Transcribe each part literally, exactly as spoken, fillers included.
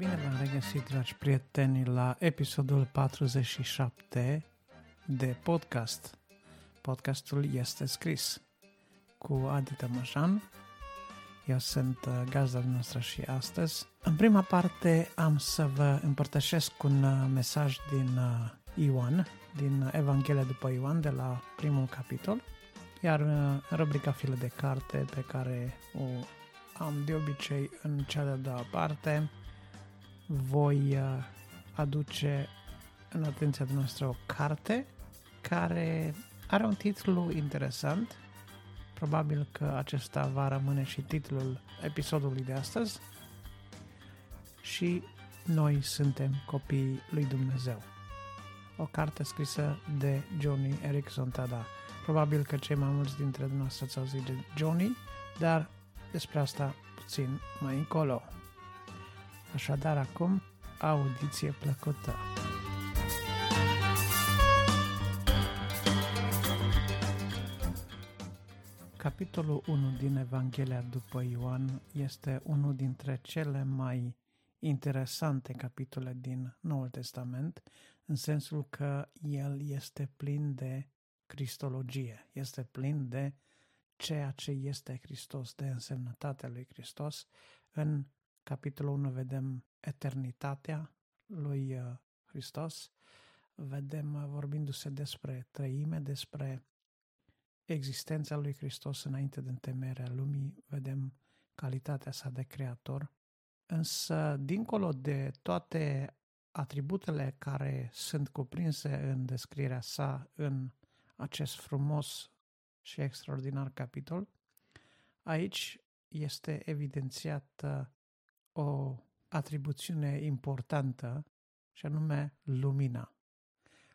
Bine v-am regăsit, dragi prieteni, la episodul patruzeci și șapte de podcast. Podcastul este scris cu Adi Tămășan. Eu sunt gazda noastră și astăzi. În prima parte am să vă împărtășesc un mesaj din Ioan, din Evanghelia după Ioan, de la primul capitol. Iar rubrica File de Carte, pe care o am de obicei în cea de-a doua parte, voi aduce în atenția noastră o carte care are un titlu interesant. Probabil că acesta va rămâne și titlul episodului de astăzi. Și noi suntem copiii lui Dumnezeu. O carte scrisă de Joni Eareckson Tada. Probabil că cei mai mulți dintre dumneavoastră ați auzit de Joni, dar despre asta puțin mai încolo. Așadar, acum, audiție plăcută! Capitolul unu din Evanghelia după Ioan este unul dintre cele mai interesante capitole din Noul Testament, în sensul că el este plin de cristologie, este plin de ceea ce este Hristos, de însemnătatea lui Hristos. În capitolul unu vedem eternitatea lui Hristos, vedem vorbindu-se despre trăime, despre existența lui Hristos înainte de întemeierea lumii, vedem calitatea sa de creator. Însă, dincolo de toate atributele care sunt cuprinse în descrierea sa în acest frumos și extraordinar capitol, aici este evidențiată o atribuțiune importantă, și anume lumina.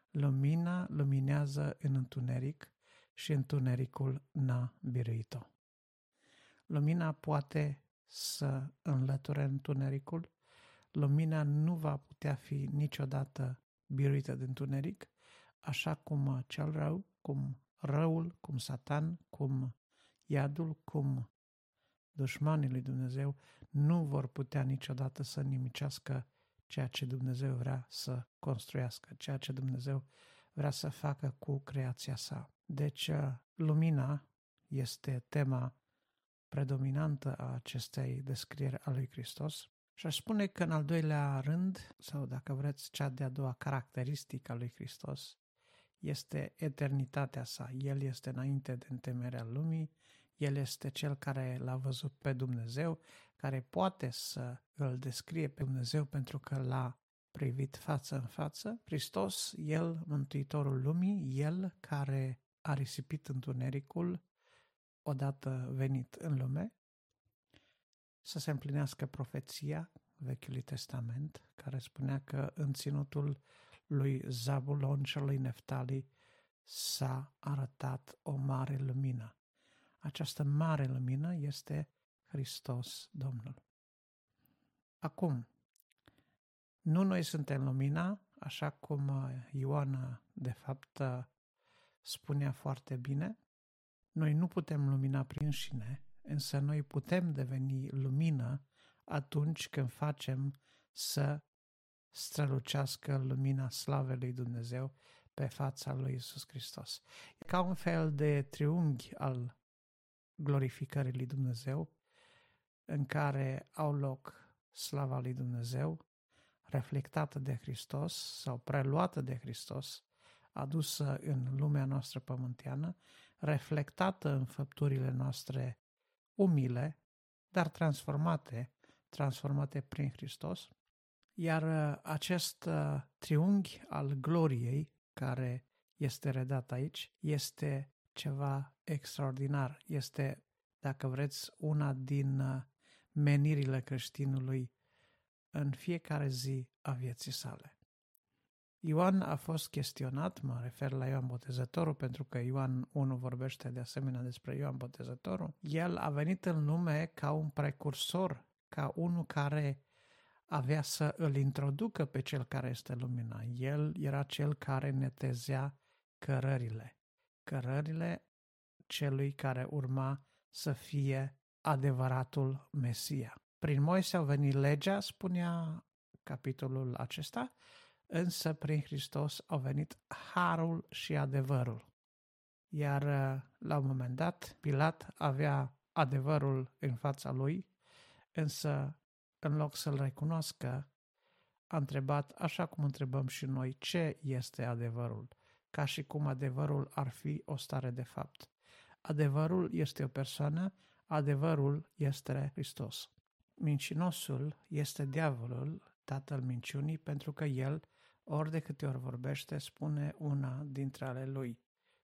Lumina luminează în întuneric și întunericul n-a biruit-o. Lumina poate să înlăture întunericul, lumina nu va putea fi niciodată biruită de întuneric, așa cum cel rău, cum răul, cum Satan, cum iadul, cum dușmanii lui Dumnezeu nu vor putea niciodată să nimicească ceea ce Dumnezeu vrea să construiască, ceea ce Dumnezeu vrea să facă cu creația sa. Deci, lumina este tema predominantă a acestei descrieri a lui Hristos. Și aș spune că în al doilea rând, sau dacă vreți, cea de-a doua caracteristică a lui Hristos, este eternitatea sa. El este înainte de întemeierea lumii, el este cel care l-a văzut pe Dumnezeu, care poate să îl descrie pe Dumnezeu pentru că l-a privit față în față. Hristos, el, Mântuitorul lumii, el care a risipit întunericul odată venit în lume, să se împlinească profeția Vechiului Testament, care spunea că în ținutul lui Zabulon și lui Neftali s-a arătat o mare lumină. Această mare lumină este Hristos Domnul. Acum, nu noi suntem lumina, așa cum Ioan, de fapt, spunea foarte bine. Noi nu putem lumina prin șine, însă noi putem deveni lumină atunci când facem să strălucească lumina slavei lui Dumnezeu pe fața lui Iisus Hristos. E ca un fel de triunghi al glorificării lui Dumnezeu, în care au loc slava lui Dumnezeu, reflectată de Hristos sau preluată de Hristos, adusă în lumea noastră pământeană, reflectată în făpturile noastre umile, dar transformate, transformate prin Hristos. Iar acest triunghi al gloriei, care este redat aici, este ceva extraordinar. Este, dacă vreți, una din menirile creștinului în fiecare zi a vieții sale. Ioan a fost chestionat, mă refer la Ioan Botezătorul, pentru că Ioan unu vorbește de asemenea despre Ioan Botezătorul. El a venit în lume ca un precursor, ca unul care avea să îl introducă pe cel care este lumina. El era cel care netezea cărările, cărările celui care urma să fie adevăratul Mesia. Prin Moise a venit legea, spunea capitolul acesta, însă prin Hristos au venit harul și adevărul. Iar la un moment dat, Pilat avea adevărul în fața lui, însă în loc să-l recunoască, a întrebat, așa cum întrebăm și noi, ce este adevărul, ca și cum adevărul ar fi o stare de fapt. Adevărul este o persoană, adevărul este Hristos. Mincinosul este diavolul, tatăl minciunii, pentru că el, ori de câte ori vorbește, spune una dintre ale lui,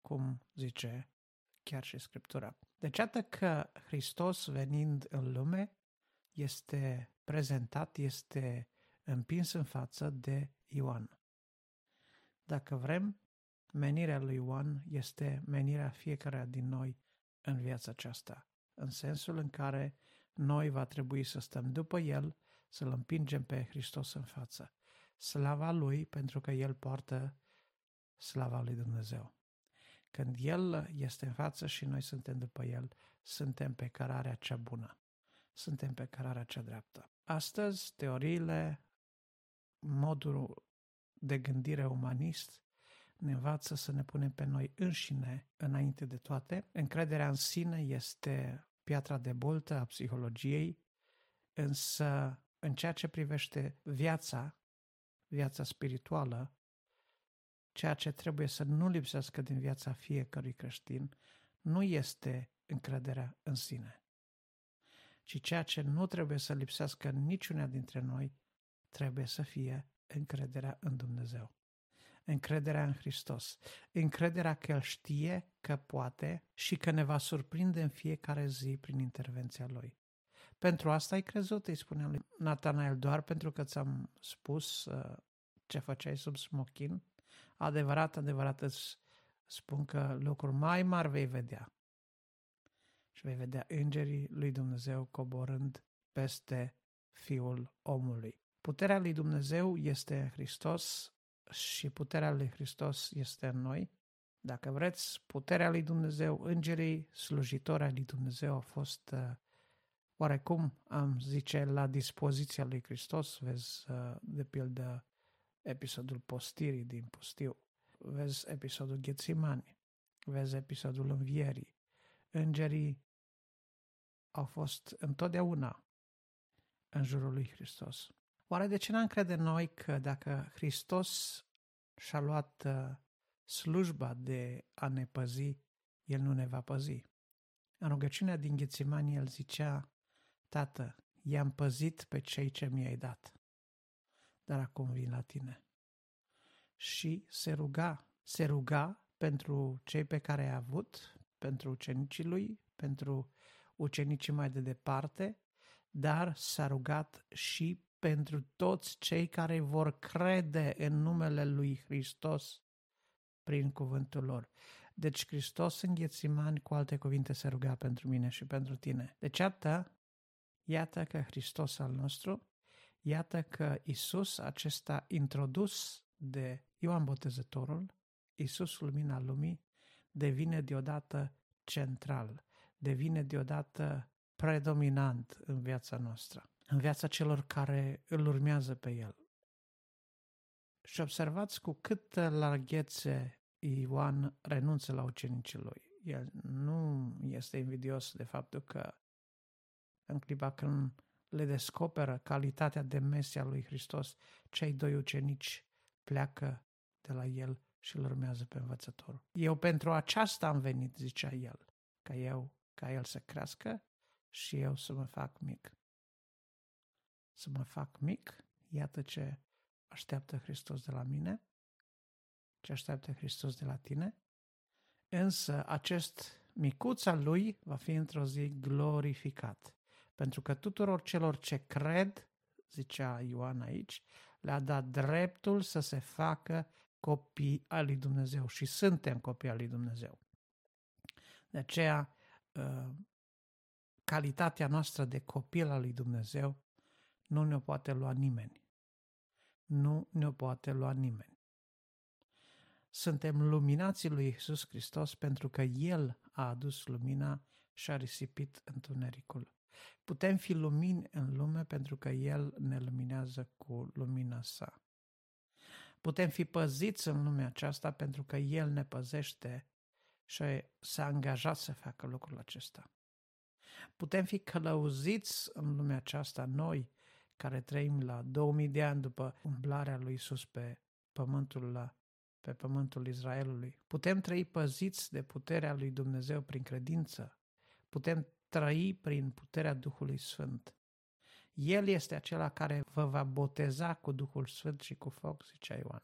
cum zice chiar și Scriptura. Deci, atât că Hristos venind în lume este prezentat, este împins în față de Ioan. Dacă vrem, menirea lui Ioan este menirea fiecăruia din noi în viața aceasta, în sensul în care noi va trebui să stăm după el, să-l împingem pe Hristos în față. Slava lui, pentru că el poartă slava lui Dumnezeu. Când el este în față și noi suntem după el, suntem pe cărarea cea bună, suntem pe cărarea cea dreaptă. Astăzi, teoriile, modul de gândire umanist ne învață să ne punem pe noi înșine înainte de toate. Încrederea în sine este piatra de boltă a psihologiei, însă în ceea ce privește viața, viața spirituală, ceea ce trebuie să nu lipsească din viața fiecărui creștin nu este încrederea în sine, ci ceea ce nu trebuie să lipsească niciuna dintre noi trebuie să fie încrederea în Dumnezeu, încrederea în Hristos, încrederea că El știe, că poate și că ne va surprinde în fiecare zi prin intervenția Lui. Pentru asta ai crezut, îi spuneam lui Natanael, doar pentru că ți-am spus uh, ce făceai sub smochin? Adevărat, adevărat îți spun că lucruri mai mari vei vedea. Și vei vedea îngerii lui Dumnezeu coborând peste Fiul omului. Puterea lui Dumnezeu este în Hristos și puterea lui Hristos este în noi. Dacă vreți, puterea lui Dumnezeu, îngerii, slujitori ai lui Dumnezeu au fost, oarecum am zice, la dispoziția lui Hristos. Vezi, de pildă, episodul postirii din pustiu, vezi episodul Ghețimani, vezi episodul învierii. Îngerii au fost întotdeauna în jurul lui Hristos. Oare de ce n-am crede noi că dacă Hristos și-a luat slujba de a ne păzi, El nu ne va păzi? În rugăciunea din Ghețimani, El zicea, Tată, i-am păzit pe cei ce mi-ai dat, dar acum vin la tine. Și se ruga, se ruga pentru cei pe care i-a avut, pentru ucenicii lui, pentru ucenicii mai de departe, dar s-a rugat și pentru toți cei care vor crede în numele lui Hristos prin cuvântul lor. Deci Hristos în Ghețimani, cu alte cuvinte, se ruga pentru mine și pentru tine. Deci iată, iată că Hristos al nostru, iată că Iisus acesta introdus de Ioan Botezătorul, Iisus lumina lumii, devine deodată central, devine deodată predominant în viața noastră, în viața celor care îl urmează pe el. Și observați cu câtă larghețe Ioan renunță la ucenicii lui. El nu este invidios de faptul că în clipa când le descoperă calitatea de Mesia lui Hristos, cei doi ucenici pleacă de la el și îl urmează pe învățătorul. Eu pentru aceasta am venit, zicea el, ca eu, ca el să crească și eu să mă fac mic. Să mă fac mic, iată ce așteaptă Hristos de la mine, ce așteaptă Hristos de la tine, însă acest micuț al lui va fi într-o zi glorificat. Pentru că tuturor celor ce cred, zicea Ioan aici, le-a dat dreptul să se facă copii al lui Dumnezeu și suntem copii al lui Dumnezeu. De aceea, calitatea noastră de copil al lui Dumnezeu nu ne-o poate lua nimeni. Nu ne-o poate lua nimeni. Suntem luminații lui Iisus Hristos pentru că El a adus lumina și a risipit întunericul. Putem fi lumini în lume pentru că El ne luminează cu lumina Sa. Putem fi păziți în lumea aceasta pentru că El ne păzește și s-a angajat să facă lucrul acesta. Putem fi călăuziți în lumea aceasta noi, care trăim la două mii de ani după umblarea lui Iisus pe pământul la pe pământul Israelului. Putem trăi păziți de puterea lui Dumnezeu prin credință. Putem trăi prin puterea Duhului Sfânt. El este acela care vă va boteza cu Duhul Sfânt și cu foc, zicea Ioan.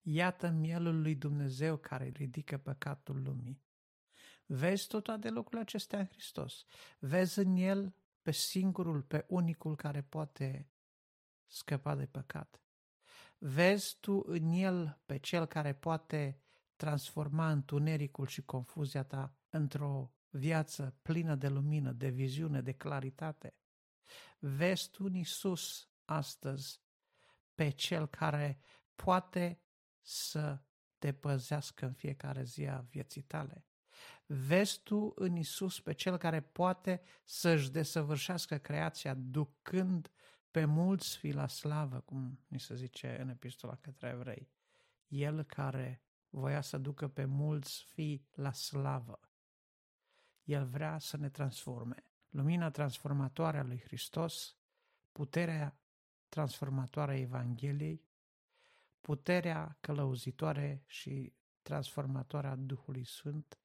Iată mielul lui Dumnezeu care ridică păcatul lumii. Vezi tot toate lucrurile acestea în Hristos. Vezi în El pe singurul, pe unicul care poate scăpa de păcat. Vezi tu în El pe Cel care poate transforma întunericul și confuzia ta într-o viață plină de lumină, de viziune, de claritate. Vezi tu în Iisus astăzi pe Cel care poate să te păzească în fiecare zi a vieții tale. Vezi tu în Iisus pe Cel care poate să-și desăvârșească creația ducând pe mulți fi la slavă, cum ni se zice în epistola către evrei. El care voia să ducă pe mulți fi la slavă. El vrea să ne transforme. Lumina transformatoare a lui Hristos, puterea transformatoare a Evangheliei, puterea călăuzitoare și transformatoare a Duhului Sfânt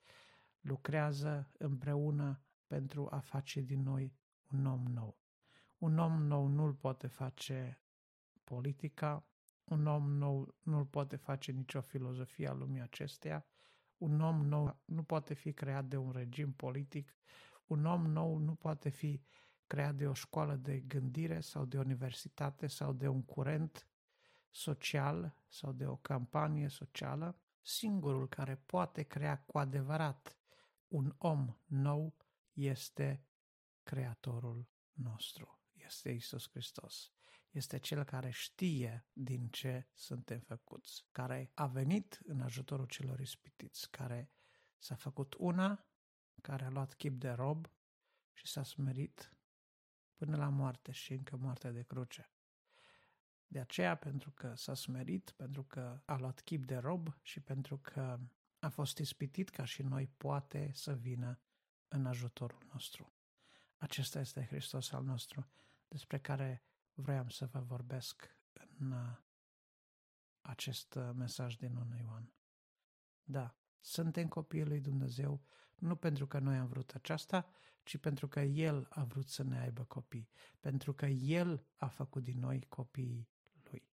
lucrează împreună pentru a face din noi un om nou. Un om nou nu-l poate face politica, un om nou nu-l poate face nicio filozofie a lumii acesteia, un om nou nu poate fi creat de un regim politic, un om nou nu poate fi creat de o școală de gândire sau de universitate sau de un curent social sau de o campanie socială. Singurul care poate crea cu adevărat un om nou este Creatorul nostru. Este Iisus Hristos. Este Cel care știe din ce suntem făcuți, care a venit în ajutorul celor ispitiți, care s-a făcut una, care a luat chip de rob și s-a smerit până la moarte și încă moarte de cruce. De aceea, pentru că s-a smerit, pentru că a luat chip de rob și pentru că a fost ispitit ca și noi, poate să vină în ajutorul nostru. Acesta este Hristos al nostru, despre care vroiam să vă vorbesc în acest mesaj din unu Ioan. Da, suntem copiii lui Dumnezeu, nu pentru că noi am vrut aceasta, ci pentru că El a vrut să ne aibă copii, pentru că El a făcut din noi copiii Lui.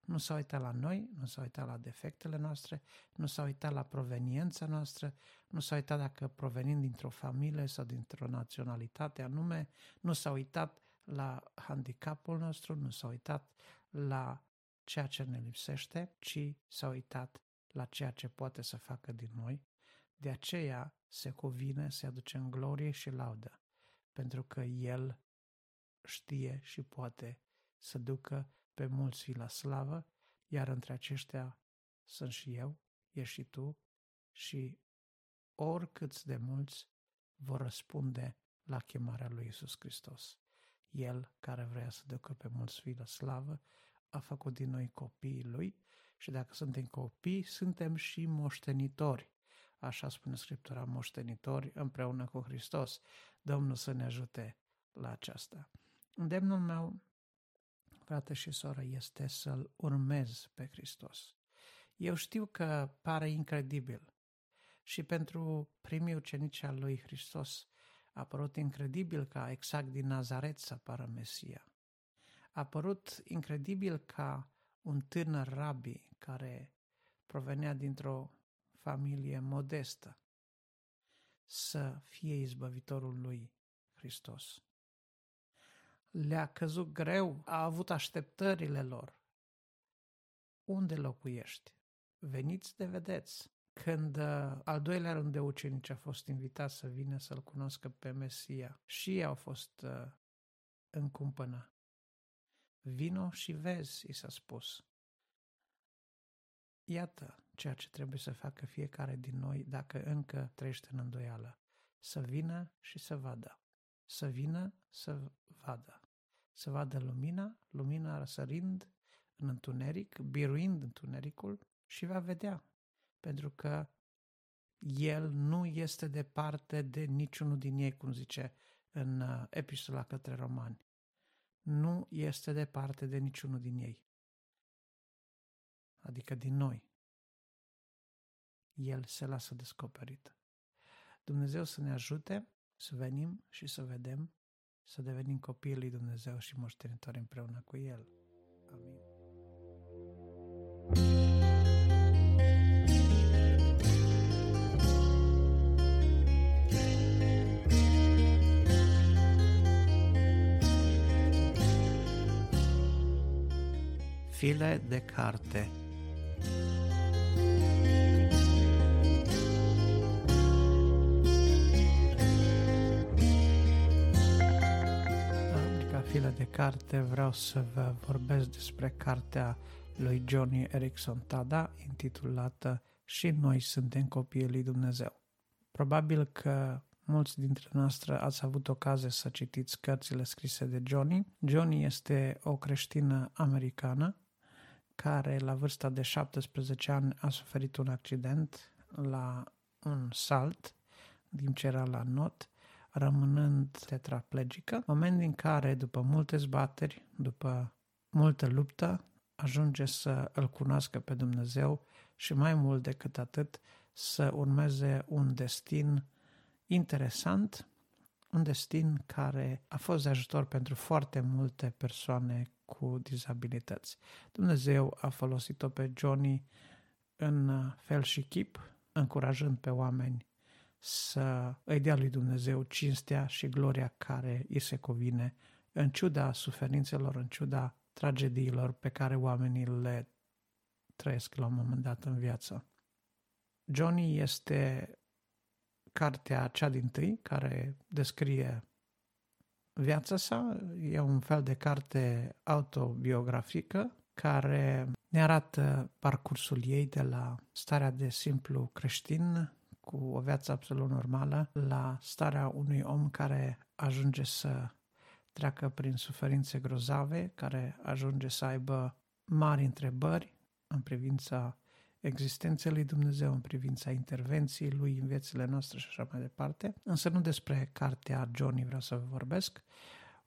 Nu s-a uitat la noi, nu s-a uitat la defectele noastre, nu s-a uitat la proveniența noastră, nu s-a uitat dacă provenim dintr-o familie sau dintr-o naționalitate anume, nu s-a uitat la handicapul nostru, nu s-a uitat la ceea ce ne lipsește, ci s-a uitat la ceea ce poate să facă din noi. De aceea se cuvine să-i aducem glorie și laudă, pentru că El știe și poate să ducă pe mulți fi la slavă, iar între aceștia sunt și eu, ești și tu, și oricâți de mulți vor răspunde la chemarea lui Iisus Hristos. El, care vrea să ducă pe mulți fi la slavă, a făcut din noi copiii Lui și dacă suntem copii, suntem și moștenitori. Așa spune Scriptura, moștenitori împreună cu Hristos. Domnul să ne ajute la aceasta. Îndemnul meu, frate și soră, este să-L urmez pe Hristos. Eu știu că pare incredibil și pentru primii ucenici al lui Hristos a părut incredibil ca exact din Nazaret să apară Mesia. A părut incredibil ca un tânăr rabi care provenea dintr-o familie modestă să fie izbăvitorul lui Hristos. Le-a căzut greu, a avut așteptările lor. Unde locuiești? Veniți de vedeți. Când al doilea rând de ucenici a fost invitat să vină să-L cunoască pe Mesia, și ei au fost în cumpănă. Vino și vezi, i s-a spus. Iată ceea ce trebuie să facă fiecare din noi dacă încă trăiește în îndoială. să vină și să vadă, să vină să vadă, să vadă lumina, lumina răsărind în întuneric, biruind întunericul și va vedea, pentru că el nu este departe de niciunul din ei, cum zice în epistola către Romani. Nu este departe de niciunul din ei, adică din noi. El se lasă descoperit. Dumnezeu să ne ajute să venim și să vedem, să devenim copiii lui Dumnezeu și moștenitori împreună cu El. Amin. File de carte. File de carte, vreau să vă vorbesc despre cartea lui Joni Eareckson Tada, intitulată Și noi suntem copiii lui Dumnezeu. Probabil că mulți dintre noastre ați avut ocazie să citiți cărțile scrise de Joni. Joni este o creștină americană care la vârsta de șaptesprezece ani a suferit un accident la un salt, din ce era la not, rămânând tetraplegică, moment din care, după multe zbateri, după multă luptă, ajunge să îl cunoască pe Dumnezeu și mai mult decât atât să urmeze un destin interesant, un destin care a fost de ajutor pentru foarte multe persoane cu dizabilități. Dumnezeu a folosit-o pe Joni în fel și chip, încurajând pe oameni să îi dea lui Dumnezeu cinstea și gloria care îi se cuvine, în ciuda suferințelor, în ciuda tragediilor pe care oamenii le trăiesc la un moment dat în viață. Joni este cartea cea dintâi care descrie viața sa, e un fel de carte autobiografică care ne arată parcursul ei de la starea de simplu creștin cu o viață absolut normală, la starea unui om care ajunge să treacă prin suferințe grozave, care ajunge să aibă mari întrebări în privința existenței lui Dumnezeu, în privința intervenției lui în viețile noastre și așa mai departe. Însă nu despre cartea Joni vreau să vă vorbesc.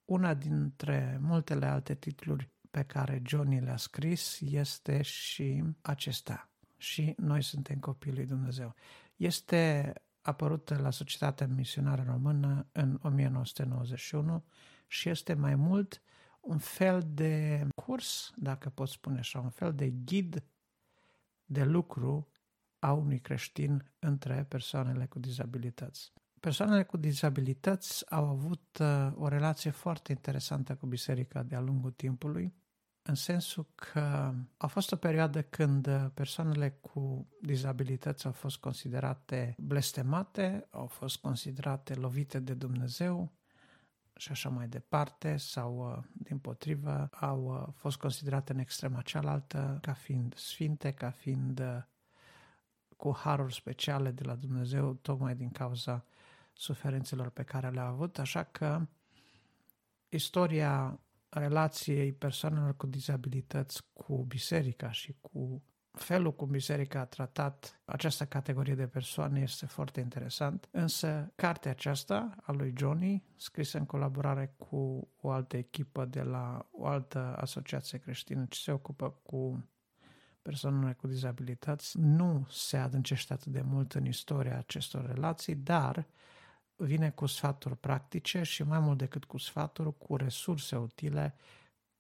Una dintre multele alte titluri pe care Joni le-a scris este și acesta. Și noi suntem copiii lui Dumnezeu. Este apărută la Societatea Misionară Română în nouăsprezece nouăzeci și unu și este mai mult un fel de curs, dacă pot spune așa, un fel de ghid de lucru a unui creștin între persoanele cu dizabilități. Persoanele cu dizabilități au avut o relație foarte interesantă cu biserica de-a lungul timpului, în sensul că a fost o perioadă când persoanele cu dizabilități au fost considerate blestemate, au fost considerate lovite de Dumnezeu și așa mai departe, sau, dimpotrivă, au fost considerate în extrema cealaltă ca fiind sfinte, ca fiind cu haruri speciale de la Dumnezeu, tocmai din cauza suferințelor pe care le-au avut, așa că istoria relației persoanelor cu dizabilități cu biserica și cu felul cum biserica a tratat această categorie de persoane este foarte interesant. Însă cartea aceasta a lui Joni, scrisă în colaborare cu o altă echipă de la o altă asociație creștină ce se ocupă cu persoanele cu dizabilități, nu se adâncește atât de mult în istoria acestor relații, dar vine cu sfaturi practice și mai mult decât cu sfaturi, cu resurse utile,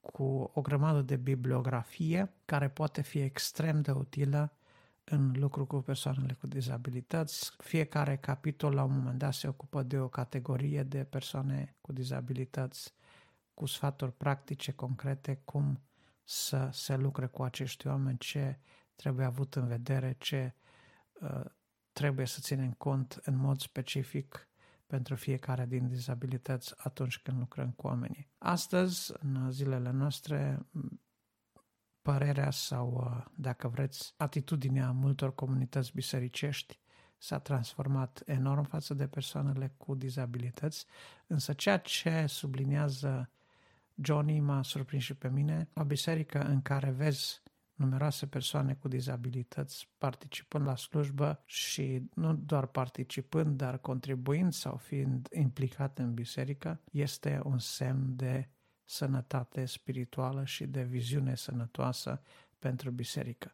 cu o grămadă de bibliografie care poate fi extrem de utilă în lucru cu persoanele cu dizabilități. Fiecare capitol la un moment dat se ocupă de o categorie de persoane cu dizabilități, cu sfaturi practice, concrete, cum să se lucre cu acești oameni, ce trebuie avut în vedere, ce uh, trebuie să ținem cont în mod specific pentru fiecare din dizabilități atunci când lucrăm cu oamenii. Astăzi, în zilele noastre, părerea sau, dacă vreți, atitudinea multor comunități bisericești s-a transformat enorm față de persoanele cu dizabilități, însă ceea ce subliniază Joni m-a surprins și pe mine, o biserică în care vezi numeroase persoane cu dizabilități participând la slujbă și nu doar participând, dar contribuind sau fiind implicate în biserică, este un semn de sănătate spirituală și de viziune sănătoasă pentru biserică.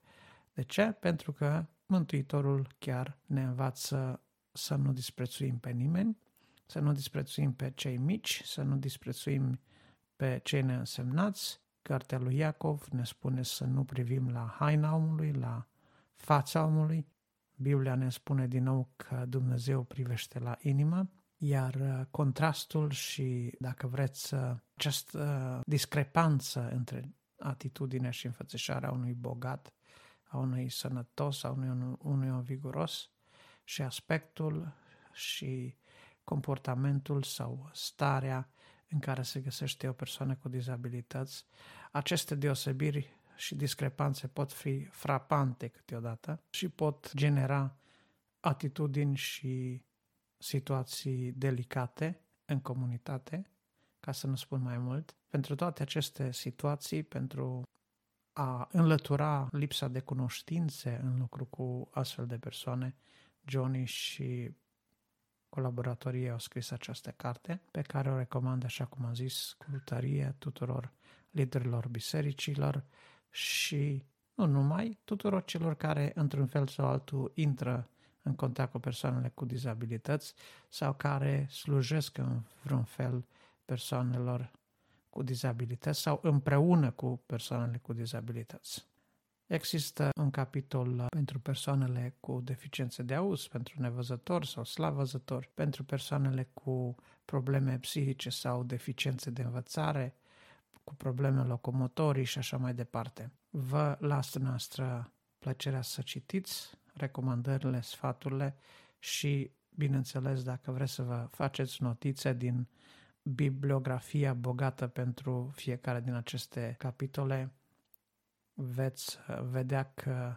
De ce? Pentru că Mântuitorul chiar ne învață să nu disprețuim pe nimeni, să nu disprețuim pe cei mici, să nu disprețuim pe cei neînsemnați. Cartea lui Iacov ne spune să nu privim la haina omului, la fața omului. Biblia ne spune din nou că Dumnezeu privește la inimă, iar contrastul și, dacă vreți, această discrepanță între atitudinea și înfățișarea unui bogat, a unui sănătos, a unui, unui om viguros și aspectul și comportamentul sau starea în care se găsește o persoană cu dizabilități. Aceste deosebiri și discrepanțe pot fi frapante câteodată și pot genera atitudini și situații delicate în comunitate, ca să nu spun mai mult. Pentru toate aceste situații, pentru a înlătura lipsa de cunoștințe în lucru cu astfel de persoane, Joni și colaboratorii ei au scris această carte, pe care o recomand, așa cum am zis, cu tărie tuturor liderilor bisericilor și, nu numai, tuturor celor care, într-un fel sau altul, intră în contact cu persoanele cu dizabilități sau care slujesc în vreun fel persoanelor cu dizabilități sau împreună cu persoanele cu dizabilități. Există un capitol pentru persoanele cu deficiențe de auz, pentru nevăzători sau slavăzători, pentru persoanele cu probleme psihice sau deficiențe de învățare, cu probleme locomotorii și așa mai departe. Vă las noastră plăcerea să citiți recomandările, sfaturile și, bineînțeles, dacă vreți să vă faceți notițe din bibliografia bogată pentru fiecare din aceste capitole, veți vedea că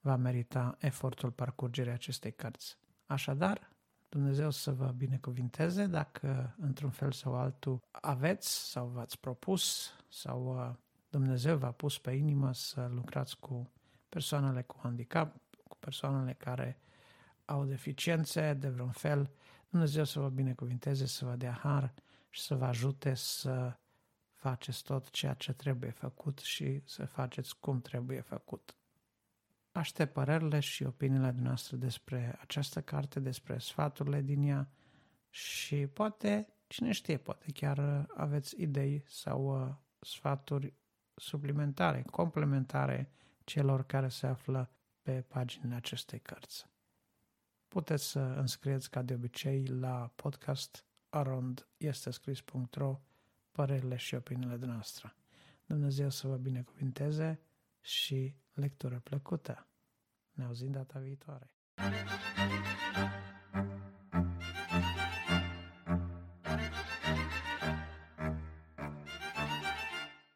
va merita efortul parcurgerii acestei cărți. Așadar, Dumnezeu să vă binecuvinteze dacă într-un fel sau altul aveți sau v-ați propus sau Dumnezeu v-a pus pe inimă să lucrați cu persoanele cu handicap, cu persoanele care au deficiențe de vreun fel. Dumnezeu să vă binecuvinteze, să vă dea har și să vă ajute să faceți tot ceea ce trebuie făcut și să faceți cum trebuie făcut. Aștept părerile și opiniile dumneavoastră despre această carte, despre sfaturile din ea și poate, cine știe, poate chiar aveți idei sau sfaturi suplimentare, complementare celor care se află pe paginile acestei cărți. Puteți să înscrieți, ca de obicei, la podcast arond este scris punct ro părerile și opiniile noastre. Dumnezeu să vă binecuvinteze și lectură plăcută. Ne auzim data viitoare.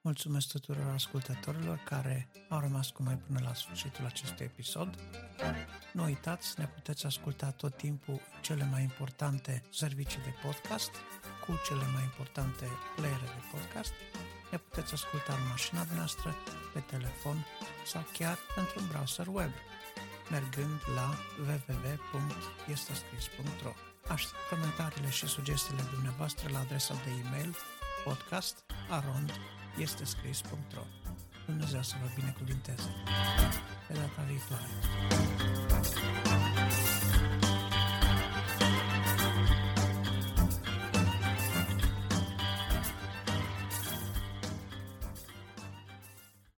Mulțumesc tuturor ascultătorilor care au rămas cu noi până la sfârșitul acestui episod. Nu uitați, ne puteți asculta tot timpul cele mai importante servicii de podcast cu cele mai importante playere de podcast. Ne puteți asculta în mașina noastră, pe telefon sau chiar într-un browser web, mergând la w w w punct este scris punct ro. Aștept comentariile și sugestiile dumneavoastră la adresa de e-mail podcast arond este scris punct ro. Dumnezeu să vă binecuvinteze!